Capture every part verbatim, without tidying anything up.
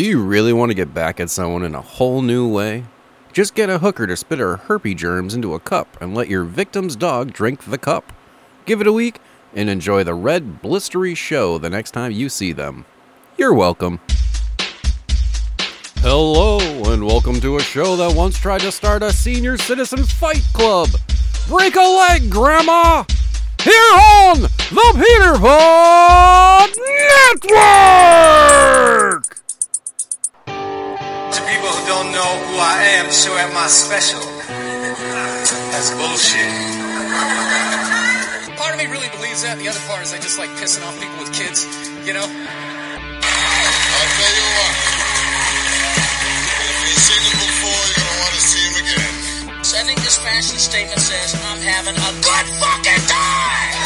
Do you really want to get back at someone in a whole new way? Just get a hooker to spit her herpes germs into a cup and let your victim's dog drink the cup. Give it a week and enjoy the red, blistery show the next time you see them. You're welcome. Hello, and welcome to a show that once tried to start a senior citizen fight club. Break a leg, Grandma! Here on the Peter Pod Network! To people who don't know who I am, sure am I special? That's bullshit. Part of me really believes that, the other part is I just like pissing off people with kids, you know? I'll tell you what. Seen him before, you're gonna want to see him again. So I think this fashion statement says, I'm having a good fucking time!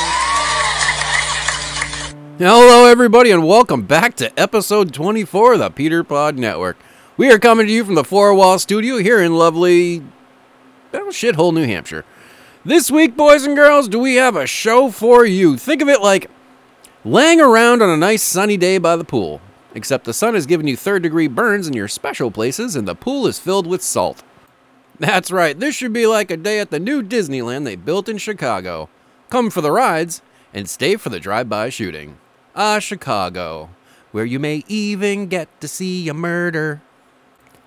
Hello, everybody, and welcome back to episode twenty-four of the Peter Pod Network. We are coming to you from the Four Wall Studio here in lovely, well, shithole New Hampshire. This week, boys and girls, do we have a show for you. Think of it like laying around on a nice sunny day by the pool. Except the sun has given you third-degree burns in your special places, and the pool is filled with salt. That's right, this should be like a day at the new Disneyland they built in Chicago. Come for the rides, and stay for the drive-by shooting. Ah, Chicago, where you may even get to see a murder.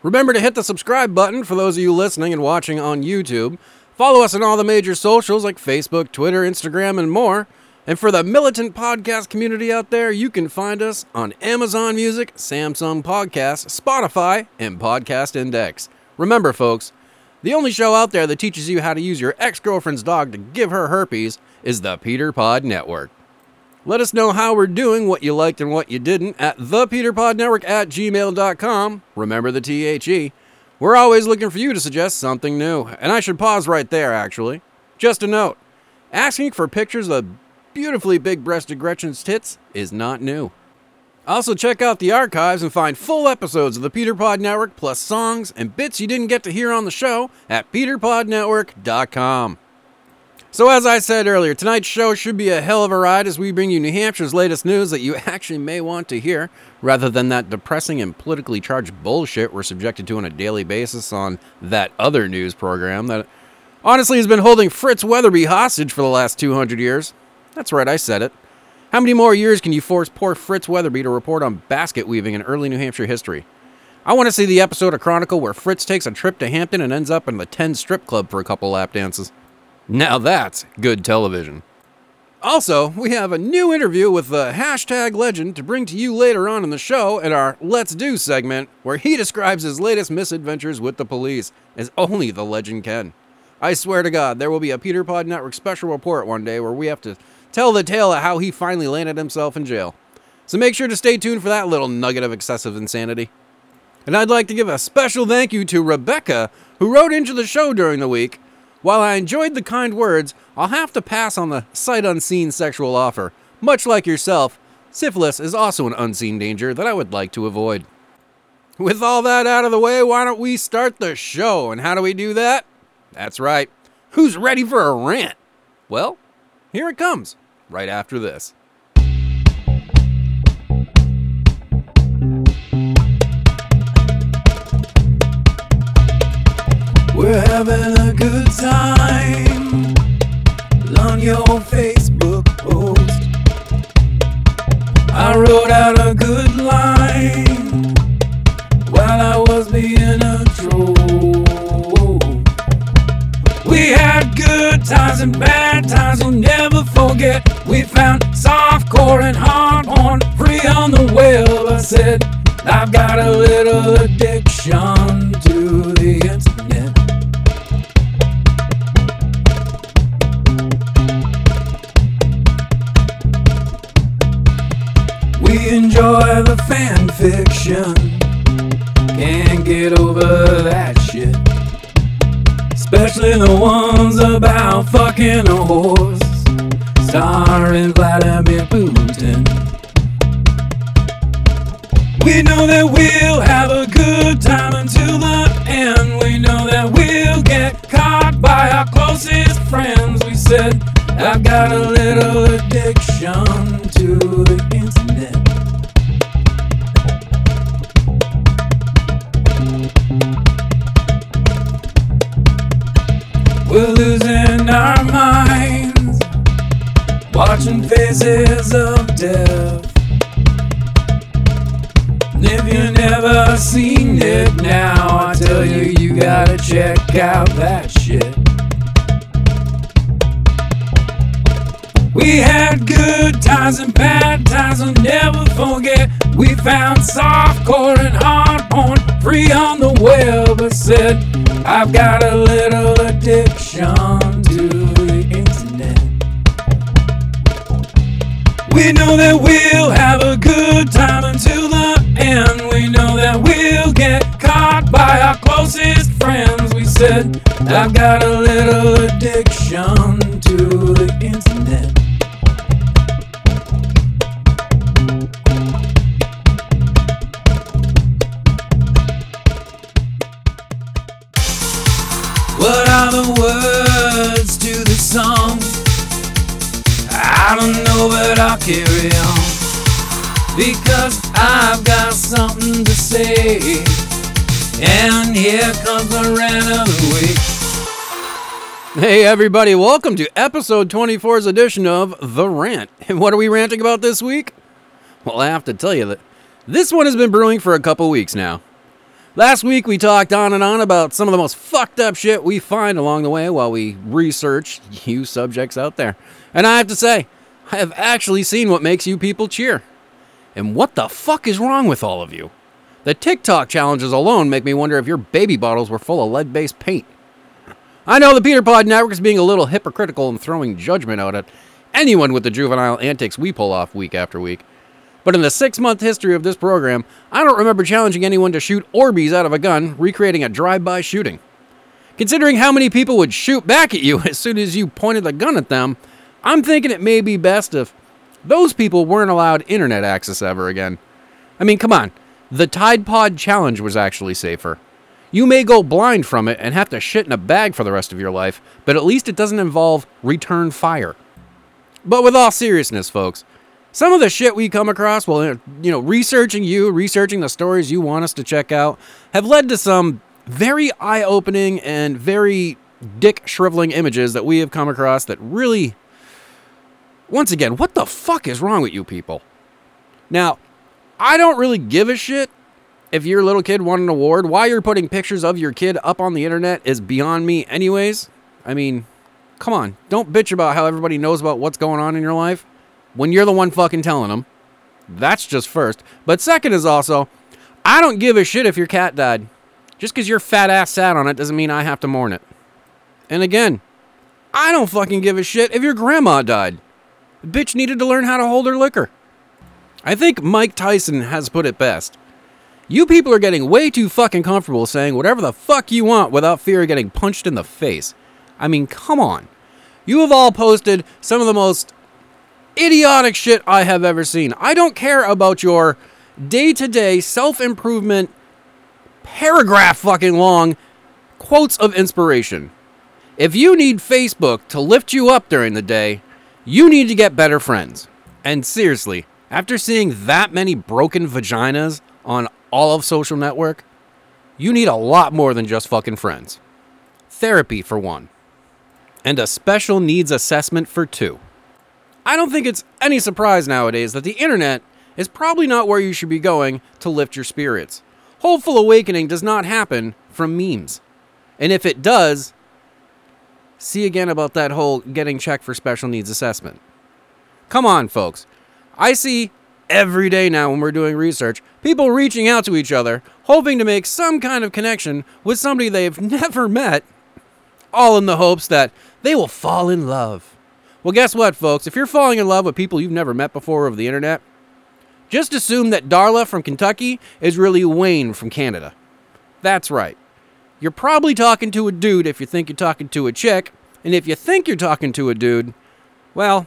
Remember to hit the subscribe button for those of you listening and watching on YouTube. Follow us on all the major socials like Facebook, Twitter, Instagram, and more. And for the militant podcast community out there, you can find us on Amazon Music, Samsung Podcasts, Spotify, and Podcast Index. Remember, folks, the only show out there that teaches you how to use your ex-girlfriend's dog to give her herpes is the Peter Pod Network. Let us know how we're doing, what you liked and what you didn't, at the peter pod network at gmail dot com. Remember the T H E. We're always looking for you to suggest something new. And I should pause right there, actually. Just a note. Asking for pictures of beautifully big-breasted Gretchen's tits is not new. Also, check out the archives and find full episodes of the Peter Pod Network, plus songs and bits you didn't get to hear on the show at peter pod network dot com. So, as I said earlier, tonight's show should be a hell of a ride as we bring you New Hampshire's latest news that you actually may want to hear, rather than that depressing and politically charged bullshit we're subjected to on a daily basis on that other news program that honestly has been holding Fritz Weatherby hostage for the last two hundred years. That's right, I said it. How many more years can you force poor Fritz Weatherby to report on basket weaving in early New Hampshire history? I want to see the episode of Chronicle where Fritz takes a trip to Hampton and ends up in the ten strip club for a couple lap dances. Now that's good television. Also, we have a new interview with the hashtag legend to bring to you later on in the show in our Let's Do segment, where he describes his latest misadventures with the police, as only the legend can. I swear to God, there will be a Peter Pod Network special report one day where we have to tell the tale of how he finally landed himself in jail. So make sure to stay tuned for that little nugget of excessive insanity. And I'd like to give a special thank you to Rebecca, who wrote into the show during the week. While I enjoyed the kind words, I'll have to pass on the sight unseen sexual offer. Much like yourself, syphilis is also an unseen danger that I would like to avoid. With all that out of the way, why don't we start the show? And how do we do that? That's right. Who's ready for a rant? Well, here it comes, right after this. We're having a good time on your Facebook post. I wrote out a good line while I was being a troll. We had good times and bad times we'll never forget. We found softcore and hard porn free on the web. I said, I've got a little addiction to the internet. We enjoy the fan fiction. Can't get over that shit. Especially the ones about fucking a horse, starring Vladimir Putin. We know that we'll have a good time until the end. We know that we'll get caught by our closest friends. We said, I've got a little addiction to the internet. phases of death. And if you never seen it now, I tell you, you gotta check out that shit. We had good times and bad times, we'll never forget. We found softcore and hard porn free on the web. I said, I've got a little addiction to the internet. We know that we'll have a good time until the end. We know that we'll get caught by our closest friends. We said, I've got a little addiction to the internet. What are the words to the song? I don't know, but I'll carry on, because I've got something to say. And here comes the rant of the week. Hey everybody, welcome to episode twenty-four's edition of The Rant. And what are we ranting about this week? Well, I have to tell you that this one has been brewing for a couple weeks now. Last week, we talked on and on about some of the most fucked up shit we find along the way while we research you subjects out there. And I have to say, I have actually seen what makes you people cheer. And what the fuck is wrong with all of you? The TikTok challenges alone make me wonder if your baby bottles were full of lead-based paint. I know the Peter Pod Network is being a little hypocritical and throwing judgment out at anyone with the juvenile antics we pull off week after week. But in the six-month history of this program, I don't remember challenging anyone to shoot Orbeez out of a gun, recreating a drive-by shooting. Considering how many people would shoot back at you as soon as you pointed the gun at them, I'm thinking it may be best if those people weren't allowed internet access ever again. I mean, come on. The Tide Pod Challenge was actually safer. You may go blind from it and have to shit in a bag for the rest of your life, but at least it doesn't involve return fire. But with all seriousness, folks, some of the shit we come across while, well, you know, researching you, researching the stories you want us to check out, have led to some very eye-opening and very dick-shriveling images that we have come across that really, once again, what the fuck is wrong with you people? Now, I don't really give a shit if your little kid won an award. Why you're putting pictures of your kid up on the internet is beyond me anyways. I mean, come on, don't bitch about how everybody knows about what's going on in your life when you're the one fucking telling them. That's just first. But second is also, I don't give a shit if your cat died. Just because your fat ass sat on it doesn't mean I have to mourn it. And again, I don't fucking give a shit if your grandma died. The bitch needed to learn how to hold her liquor. I think Mike Tyson has put it best. You people are getting way too fucking comfortable saying whatever the fuck you want without fear of getting punched in the face. I mean, come on. You have all posted some of the most idiotic shit I have ever seen. I don't care about your day-to-day self-improvement paragraph fucking long quotes of inspiration. If you need Facebook to lift you up during the day, you need to get better friends. And seriously, after seeing that many broken vaginas on all of social network, you need a lot more than just fucking friends. Therapy for one, and a special needs assessment for two. I don't think it's any surprise nowadays that the internet is probably not where you should be going to lift your spirits. Hopeful awakening does not happen from memes. And if it does, see again about that whole getting checked for special needs assessment. Come on, folks. I see every day now when we're doing research, people reaching out to each other, hoping to make some kind of connection with somebody they've never met, all in the hopes that they will fall in love. Well, guess what, folks? If you're falling in love with people you've never met before over the internet, just assume that Darla from Kentucky is really Wayne from Canada. That's right. You're probably talking to a dude if you think you're talking to a chick, and if you think you're talking to a dude, well,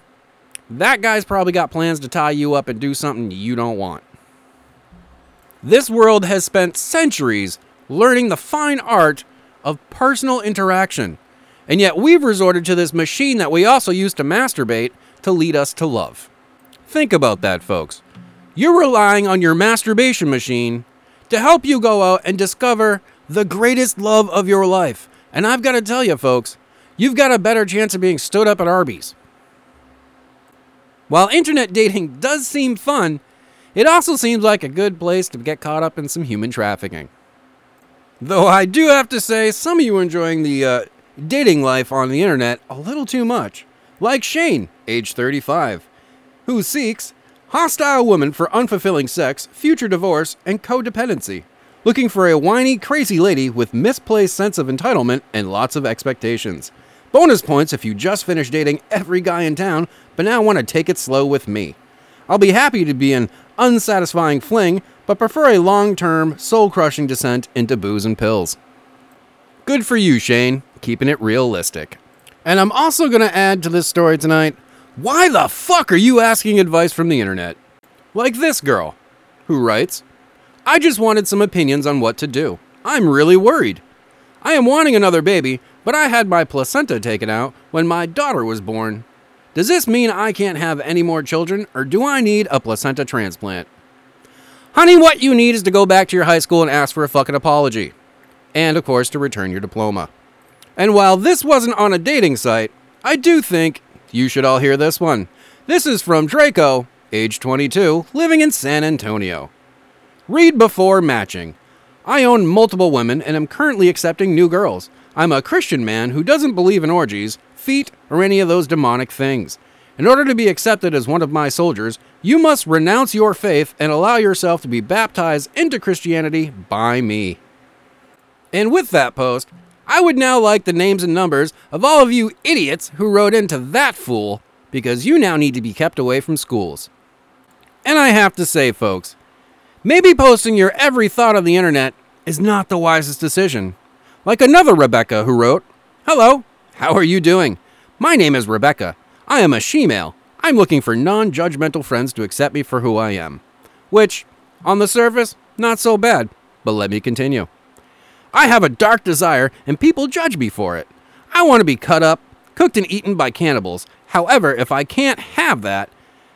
that guy's probably got plans to tie you up and do something you don't want. This world has spent centuries learning the fine art of personal interaction. And yet we've resorted to this machine that we also use to masturbate to lead us to love. Think about that, folks. You're relying on your masturbation machine to help you go out and discover the greatest love of your life. And I've got to tell you, folks, you've got a better chance of being stood up at Arby's. While internet dating does seem fun, it also seems like a good place to get caught up in some human trafficking. Though I do have to say, some of you are enjoying the uh, dating life on the internet a little too much. Like Shane, age thirty-five, who seeks hostile woman for unfulfilling sex, future divorce, and codependency, looking for a whiny, crazy lady with misplaced sense of entitlement and lots of expectations. Bonus points if you just finished dating every guy in town, but now want to take it slow with me. I'll be happy to be an unsatisfying fling, but prefer a long-term, soul-crushing descent into booze and pills. Good for you, Shane, keeping it realistic. And I'm also going to add to this story tonight, why the fuck are you asking advice from the internet? Like this girl, who writes, I just wanted some opinions on what to do. I'm really worried. I am wanting another baby, but I had my placenta taken out when my daughter was born. Does this mean I can't have any more children, or do I need a placenta transplant? Honey, what you need is to go back to your high school and ask for a fucking apology. And, of course, to return your diploma. And while this wasn't on a dating site, I do think you should all hear this one. This is from Draco, age twenty-two, living in San Antonio. Read before matching. I own multiple women and am currently accepting new girls. I'm a Christian man who doesn't believe in orgies, feet, or any of those demonic things. In order to be accepted as one of my soldiers, you must renounce your faith and allow yourself to be baptized into Christianity by me. And with that post, I would now like the names and numbers of all of you idiots who wrote into that fool, because you now need to be kept away from schools. And I have to say, folks, maybe posting your every thought on the internet is not the wisest decision. Like another Rebecca who wrote, Hello, how are you doing? My name is Rebecca. I am a she-male. I'm looking for non-judgmental friends to accept me for who I am. Which, on the surface, not so bad, but let me continue. I have a dark desire, and people judge me for it. I want to be cut up, cooked and eaten by cannibals. However, if I can't have that,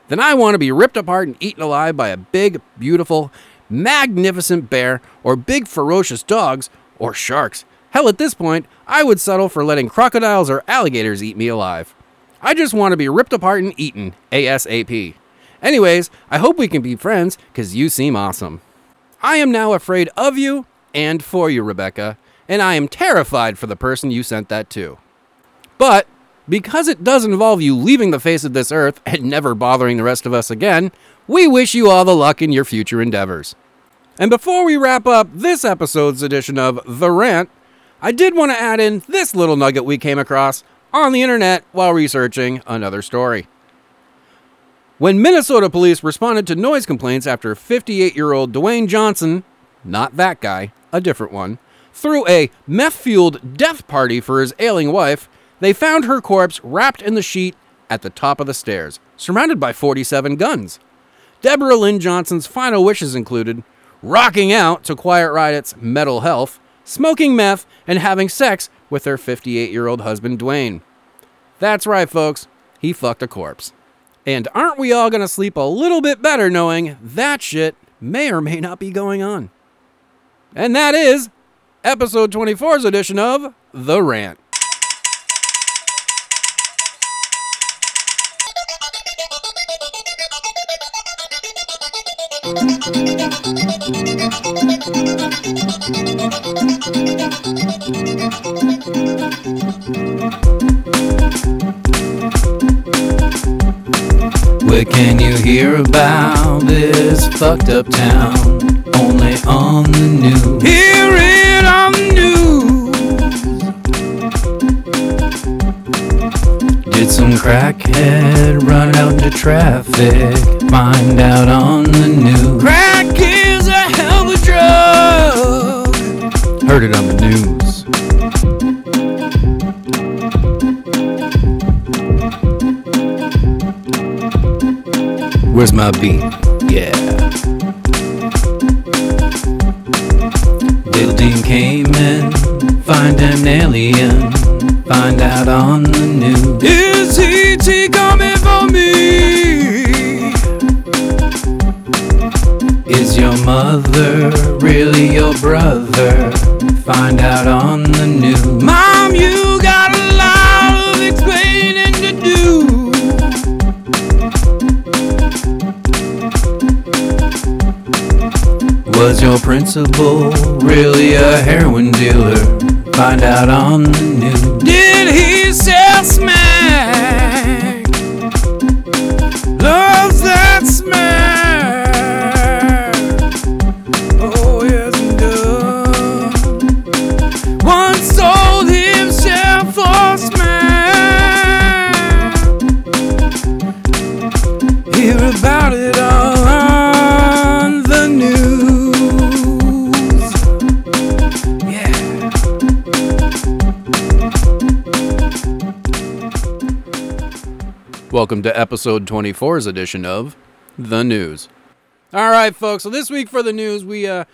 then I want to be ripped apart and eaten alive by a big, beautiful, magnificent bear, or big, ferocious dogs, or sharks. Hell, at this point, I would settle for letting crocodiles or alligators eat me alive. I just want to be ripped apart and eaten, ASAP. Anyways, I hope we can be friends, because you seem awesome. I am now afraid of you and for you, Rebecca, and I am terrified for the person you sent that to. But, because it does involve you leaving the face of this earth and never bothering the rest of us again, we wish you all the luck in your future endeavors. And before we wrap up this episode's edition of The Rant, I did want to add in this little nugget we came across on the internet while researching another story. When Minnesota police responded to noise complaints after fifty-eight-year-old Dwayne Johnson, not that guy, a different one, threw a meth-fueled death party for his ailing wife, they found her corpse wrapped in the sheet at the top of the stairs, surrounded by forty-seven guns. Deborah Lynn Johnson's final wishes included rocking out to Quiet Riot's Metal Health, smoking meth, and having sex with her fifty-eight-year-old husband, Dwayne. That's right, folks. He fucked a corpse. And aren't we all going to sleep a little bit better knowing that shit may or may not be going on? And that is episode twenty-four's edition of The Rant. Where can you hear about this fucked up town? Only on the news. Hear it on the news. Did some crackhead run out to traffic? Find out on the news. Crack is a hell of a drug. Heard it on the news. Where's my beat? Yeah. Little Dean came in, find an alien, find out on the news. Is E T coming for me? Is your mother really your brother? Find out on the news. Mom, you got a lot of explaining to do. Was your principal really a heroin dealer? Find out on the news. Did he sell smack? Loves that smack. Oh yes he does. Once sold himself for smack. Hear about it all on the news. Welcome to episode twenty-four's edition of The News. All right, folks. So this week for the news, we uh,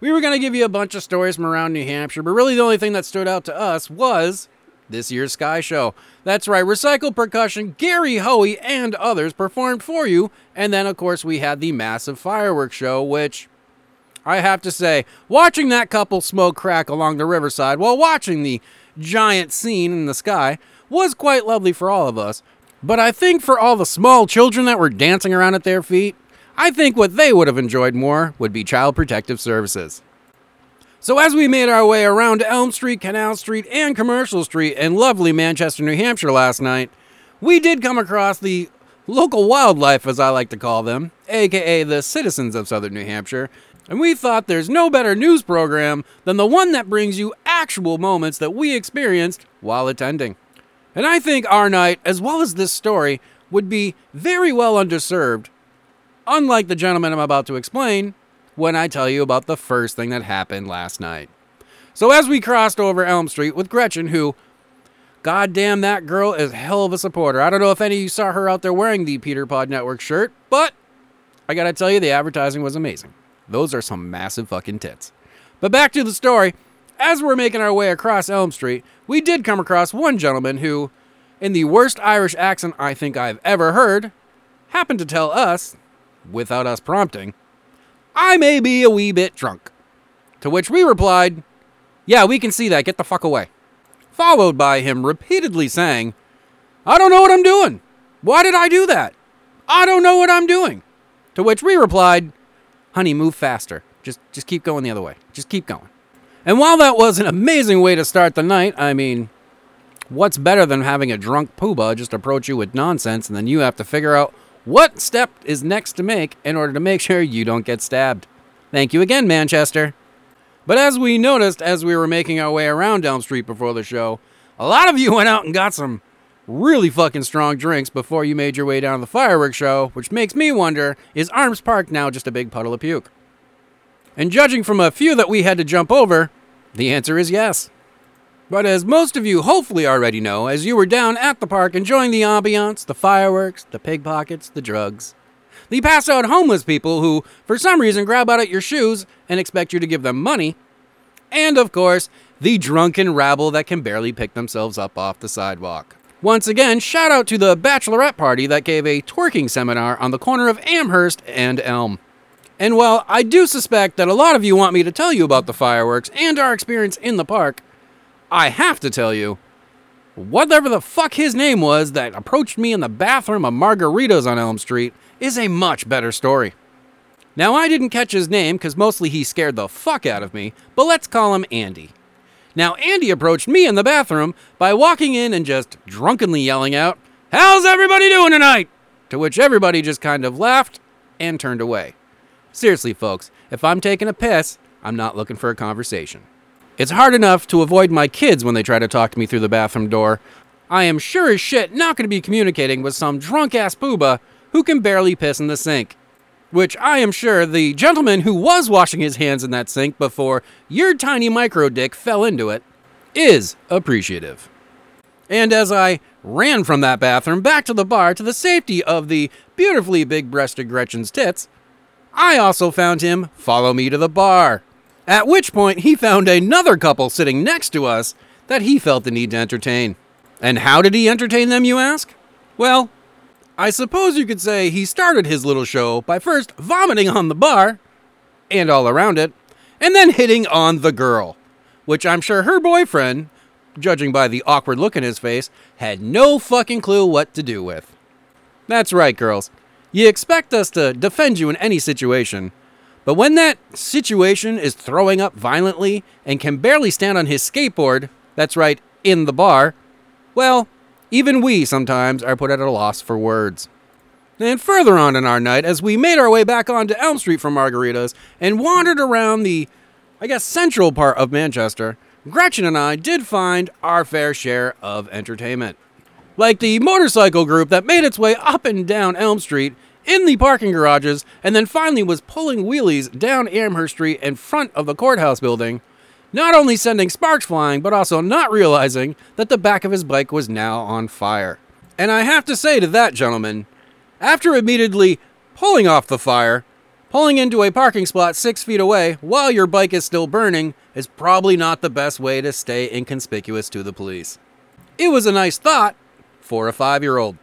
we were going to give you a bunch of stories from around New Hampshire, but really the only thing that stood out to us was this year's Sky Show. That's right. Recycled Percussion, Gary Hoey, and others performed for you. And then, of course, we had the massive fireworks show, which I have to say, watching that couple smoke crack along the riverside while watching the giant scene in the sky was quite lovely for all of us. But I think for all the small children that were dancing around at their feet, I think what they would have enjoyed more would be Child Protective Services. So as we made our way around Elm Street, Canal Street, and Commercial Street in lovely Manchester, New Hampshire last night, we did come across the local wildlife, as I like to call them, aka the citizens of Southern New Hampshire, and we thought there's no better news program than the one that brings you actual moments that we experienced while attending. And I think our night, as well as this story, would be very well underserved, unlike the gentleman I'm about to explain, when I tell you about the first thing that happened last night. So as we crossed over Elm Street with Gretchen, who, goddamn, that girl is a hell of a supporter. I don't know if any of you saw her out there wearing the Peter Pod Network shirt, but I gotta tell you, the advertising was amazing. Those are some massive fucking tits. But back to the story. As we're making our way across Elm Street, we did come across one gentleman who, in the worst Irish accent I think I've ever heard, happened to tell us, without us prompting, "I may be a wee bit drunk." To which we replied, "Yeah, we can see that. Get the fuck away." Followed by him repeatedly saying, "I don't know what I'm doing. Why did I do that? I don't know what I'm doing." To which we replied, "Honey, move faster. Just, just keep going the other way. Just keep going." And while that was an amazing way to start the night, I mean, what's better than having a drunk poobah just approach you with nonsense and then you have to figure out what step is next to make in order to make sure you don't get stabbed? Thank you again, Manchester. But as we noticed as we were making our way around Elm Street before the show, a lot of you went out and got some really fucking strong drinks before you made your way down to the fireworks show, which makes me wonder, is Arms Park now just a big puddle of puke? And judging from a few that we had to jump over, the answer is yes. But as most of you hopefully already know, as you were down at the park enjoying the ambiance, the fireworks, the pickpockets, the drugs, the pass-out homeless people who, for some reason, grab out at your shoes and expect you to give them money, and, of course, the drunken rabble that can barely pick themselves up off the sidewalk. Once again, shout out to the bachelorette party that gave a twerking seminar on the corner of Amherst and Elm. And while I do suspect that a lot of you want me to tell you about the fireworks and our experience in the park, I have to tell you, whatever the fuck his name was that approached me in the bathroom of Margarita's on Elm Street is a much better story. Now, I didn't catch his name because mostly he scared the fuck out of me, but let's call him Andy. Now, Andy approached me in the bathroom by walking in and just drunkenly yelling out, "How's everybody doing tonight?" To which everybody just kind of laughed and turned away. Seriously, folks, if I'm taking a piss, I'm not looking for a conversation. It's hard enough to avoid my kids when they try to talk to me through the bathroom door. I am sure as shit not going to be communicating with some drunk-ass poobah who can barely piss in the sink. Which I am sure the gentleman who was washing his hands in that sink before your tiny micro dick fell into it is appreciative. And as I ran from that bathroom back to the bar to the safety of the beautifully big-breasted Gretchen's tits, I also found him follow me to the bar, at which point he found another couple sitting next to us that he felt the need to entertain. And how did he entertain them, you ask? Well, I suppose you could say he started his little show by first vomiting on the bar, and all around it, and then hitting on the girl, which I'm sure her boyfriend, judging by the awkward look in his face, had no fucking clue what to do with. That's right, girls. You expect us to defend you in any situation, But when that situation is throwing up violently and can barely stand on his skateboard, that's right, in the bar, well, even we sometimes are put at a loss for words. And further on in our night, as we made our way back onto Elm Street for margaritas and wandered around the, I guess, central part of Manchester, Gretchen and I did find our fair share of entertainment. Like the motorcycle group that made its way up and down Elm Street in the parking garages, and then finally was pulling wheelies down Amherst Street in front of the courthouse building, not only sending sparks flying, but also not realizing that the back of his bike was now on fire. And I have to say to that gentleman, after immediately pulling off the fire, pulling into a parking spot six feet away while your bike is still burning is probably not the best way to stay inconspicuous to the police. It was a nice thought for a five-year-old.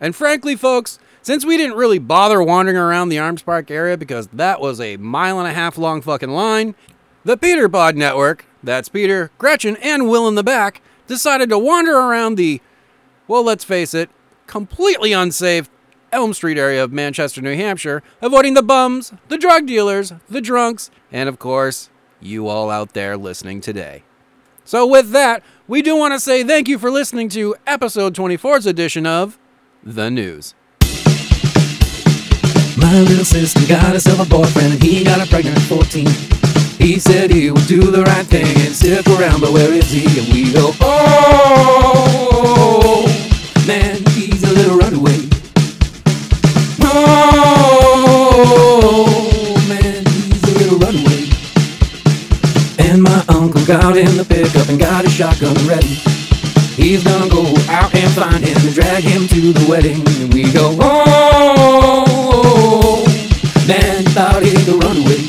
And frankly, folks, since we didn't really bother wandering around the Arms Park area because that was a mile and a half long fucking line, the Peter Pod Network, that's Peter, Gretchen, and Will in the back, decided to wander around the, well, let's face it, completely unsafe Elm Street area of Manchester, New Hampshire, avoiding the bums, the drug dealers, the drunks, and of course, you all out there listening today. So with that, we do want to say thank you for listening to episode twenty-four's edition of The News. My little sister got herself a boyfriend and he got her pregnant at fourteen. He said he would do the right thing and stick around, but where is he? And we go, oh, man, he's a little runaway. Oh, man, he's a little runaway. And my uncle got in the pickup and got his shotgun ready. He's gonna go out and find him and drag him to the wedding. And we go, oh, man, thought he'd go run away.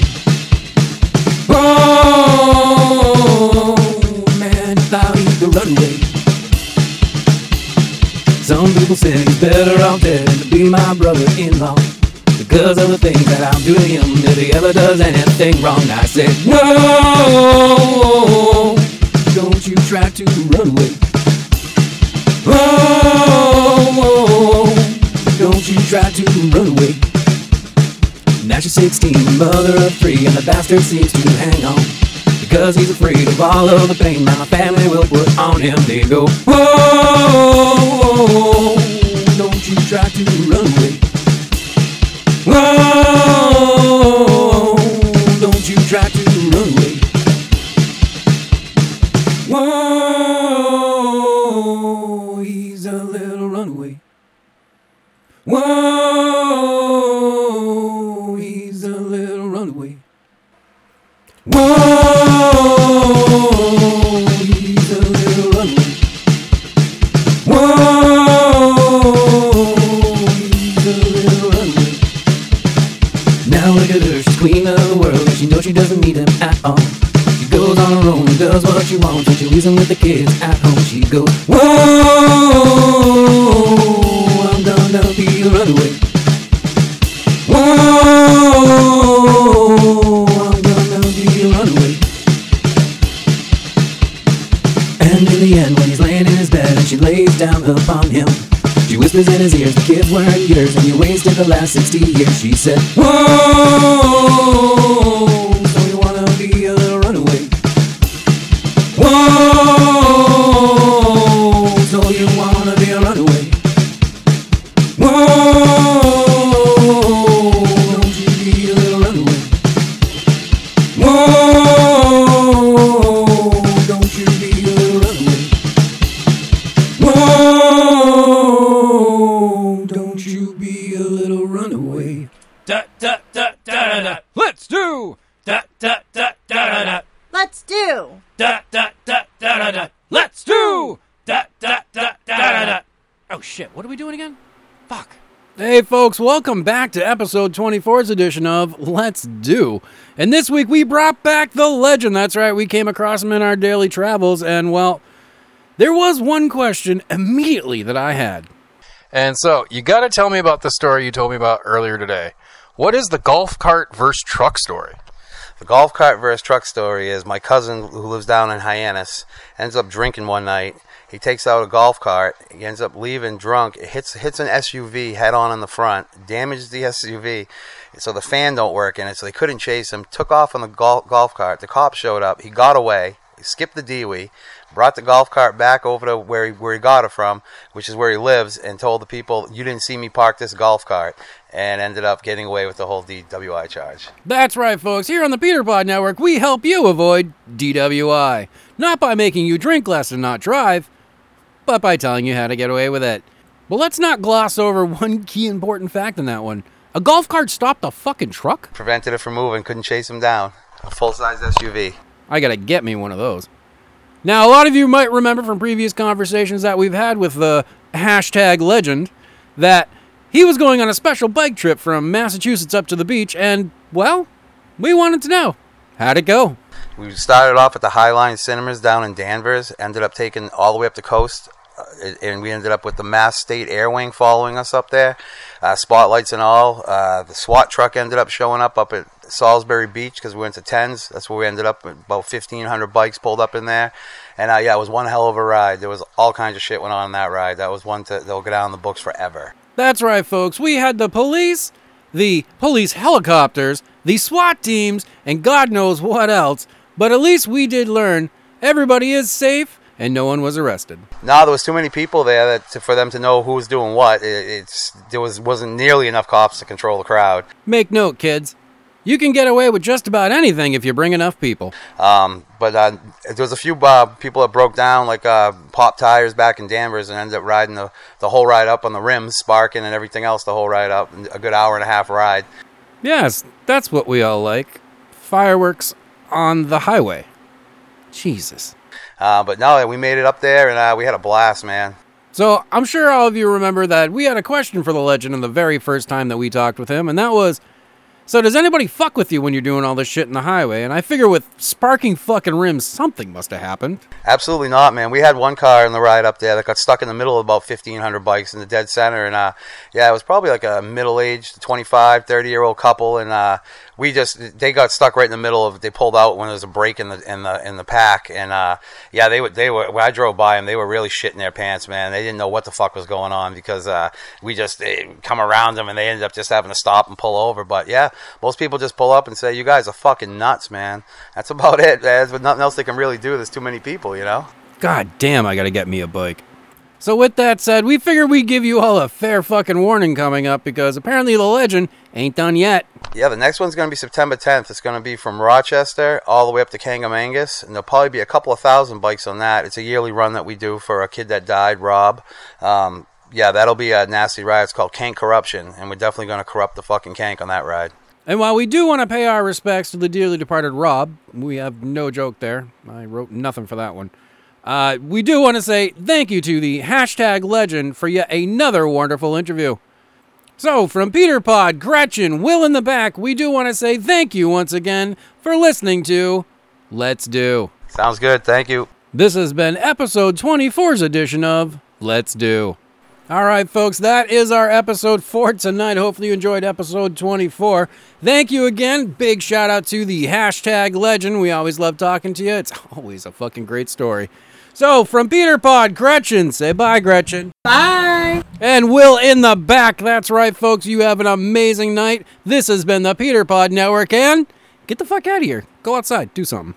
Oh, man, thought he'd go run away. Some people say he's better off dead than to be my brother-in-law, because of the things that I'll do to him if he ever does anything wrong. I said, no, don't you try to run away. Oh, don't you try to run away. Now she's sixteen, mother of three, and the bastard seems to hang on, because he's afraid of all of the pain my family will put on him. They go, oh, don't you try to run away. Whoa, don't you try to run away. Whoa, he's a little runaway. Whoa, he's a little runaway. Whoa, he's a little runaway. Whoa. Queen of the world, and she knows she doesn't need him at all. She goes on her own and does what she wants, and she leaves him with the kids at home. She goes, whoa, I'm gonna be a runaway. Whoa, I'm gonna be a runaway. And in the end, when he's laying in his bed and she lays down upon him, she whispers in his ears, the kids weren't yours, and you wasted the last sixty years. She said, whoa, so you wanna be a little runaway. Whoa, so you wanna be a runaway. Whoa, don't you be a little runaway. Whoa, don't you be a little runaway. Whoa. Da, da, da, da, da, da. Let's do da, da, da, da, da, da. Let's do da, da, da, da, da, da. Let's do da, da, da, da, da, da. Oh shit, what are we doing again? Fuck. Hey folks, welcome back to episode twenty-four's edition of Let's Do. And this week we brought back the legend. That's right, we came across him in our daily travels, and well, there was one question immediately that I had. And so, you gotta tell me about the story you told me about earlier today. What is the golf cart versus truck story? The golf cart versus truck story is my cousin who lives down in Hyannis ends up drinking one night. He takes out a golf cart. He ends up leaving drunk. It hits hits an S U V head on in the front, damages the S U V, so the fan don't work in it, so they couldn't chase him. Took off on the golf, golf cart. The cop showed up. He got away. He skipped the D W I, brought the golf cart back over to where he, where he got it from, which is where he lives, and told the people, you didn't see me park this golf cart, and ended up getting away with the whole D W I charge. That's right, folks. Here on the Peter Pod Network, we help you avoid D W I. Not by making you drink less and not drive, but by telling you how to get away with it. But let's not gloss over one key important fact in that one. A golf cart stopped a fucking truck? Prevented it from moving, couldn't chase him down. A full-size S U V. I gotta get me one of those. Now, a lot of you might remember from previous conversations that we've had with the hashtag legend that he was going on a special bike trip from Massachusetts up to the beach, and, well, we wanted to know, how'd it go? We started off at the Highline Cinemas down in Danvers, ended up taking all the way up the coast, uh, and we ended up with the Mass State Air Wing following us up there, uh, spotlights and all. Uh, the SWAT truck ended up showing up up at Salisbury Beach because we went to tens. That's where we ended up with about fifteen hundred bikes pulled up in there. And uh, yeah, it was one hell of a ride. There was all kinds of shit went on in that ride. That was one that will go down in the books forever. That's right, folks. We had the police, the police helicopters, the SWAT teams, and God knows what else. But at least we did learn everybody is safe and no one was arrested. No, there was too many people there that to, for them to know who was doing what. It, it's, there was, wasn't nearly enough cops to control the crowd. Make note, kids. You can get away with just about anything if you bring enough people. Um, but uh, there was a few uh, people that broke down, like uh, pop tires back in Danvers, and ended up riding the, the whole ride up on the rims, sparking and everything else the whole ride up, a good hour and a half ride. Yes, that's what we all like. Fireworks on the highway. Jesus. Uh, but no, we made it up there, and uh, we had a blast, man. So I'm sure all of you remember that we had a question for the legend in the very first time that we talked with him, and that was, so does anybody fuck with you when you're doing all this shit in the highway? And I figure with sparking fucking rims, something must have happened. Absolutely not, man. We had one car in the ride up there that got stuck in the middle of about fifteen hundred bikes in the dead center. And, uh, yeah, it was probably like a middle-aged twenty-five, thirty-year-old couple. And uh, we just, they got stuck right in the middle of, they pulled out when there was a break in the in the, in the pack. And, uh, yeah, they, would, they were, when I drove by them, they were really shitting their pants, man. They didn't know what the fuck was going on because uh, we just come around them and they ended up just having to stop and pull over. But, yeah. Most people just pull up and say, you guys are fucking nuts, man. That's about it. There's nothing else they can really do. There's too many people, you know? God damn, I gotta get me a bike. So with that said, we figure we give you all a fair fucking warning coming up because apparently the legend ain't done yet. Yeah, the next one's going to be September tenth. It's going to be from Rochester all the way up to Kangamangus, and there'll probably be a couple of thousand bikes on that. It's a yearly run that we do for a kid that died, Rob. Um... Yeah, that'll be a nasty ride. It's called Kank Corruption, and we're definitely going to corrupt the fucking Kank on that ride. And while we do want to pay our respects to the dearly departed Rob, we have no joke there. I wrote nothing for that one. Uh, we do want to say thank you to the hashtag legend for yet another wonderful interview. So from Peter Pod, Gretchen, Will in the back, we do want to say thank you once again for listening to Let's Do. Sounds good. Thank you. This has been episode twenty-four's edition of Let's Do. All right, folks, that is our episode for tonight. Hopefully you enjoyed episode twenty-four. Thank you again. Big shout out to the hashtag legend. We always love talking to you. It's always a fucking great story. So from Peter Pod, Gretchen, say bye, Gretchen. Bye. And Will in the back. That's right, folks. You have an amazing night. This has been the Peter Pod Network, and get the fuck out of here. Go outside. Do something.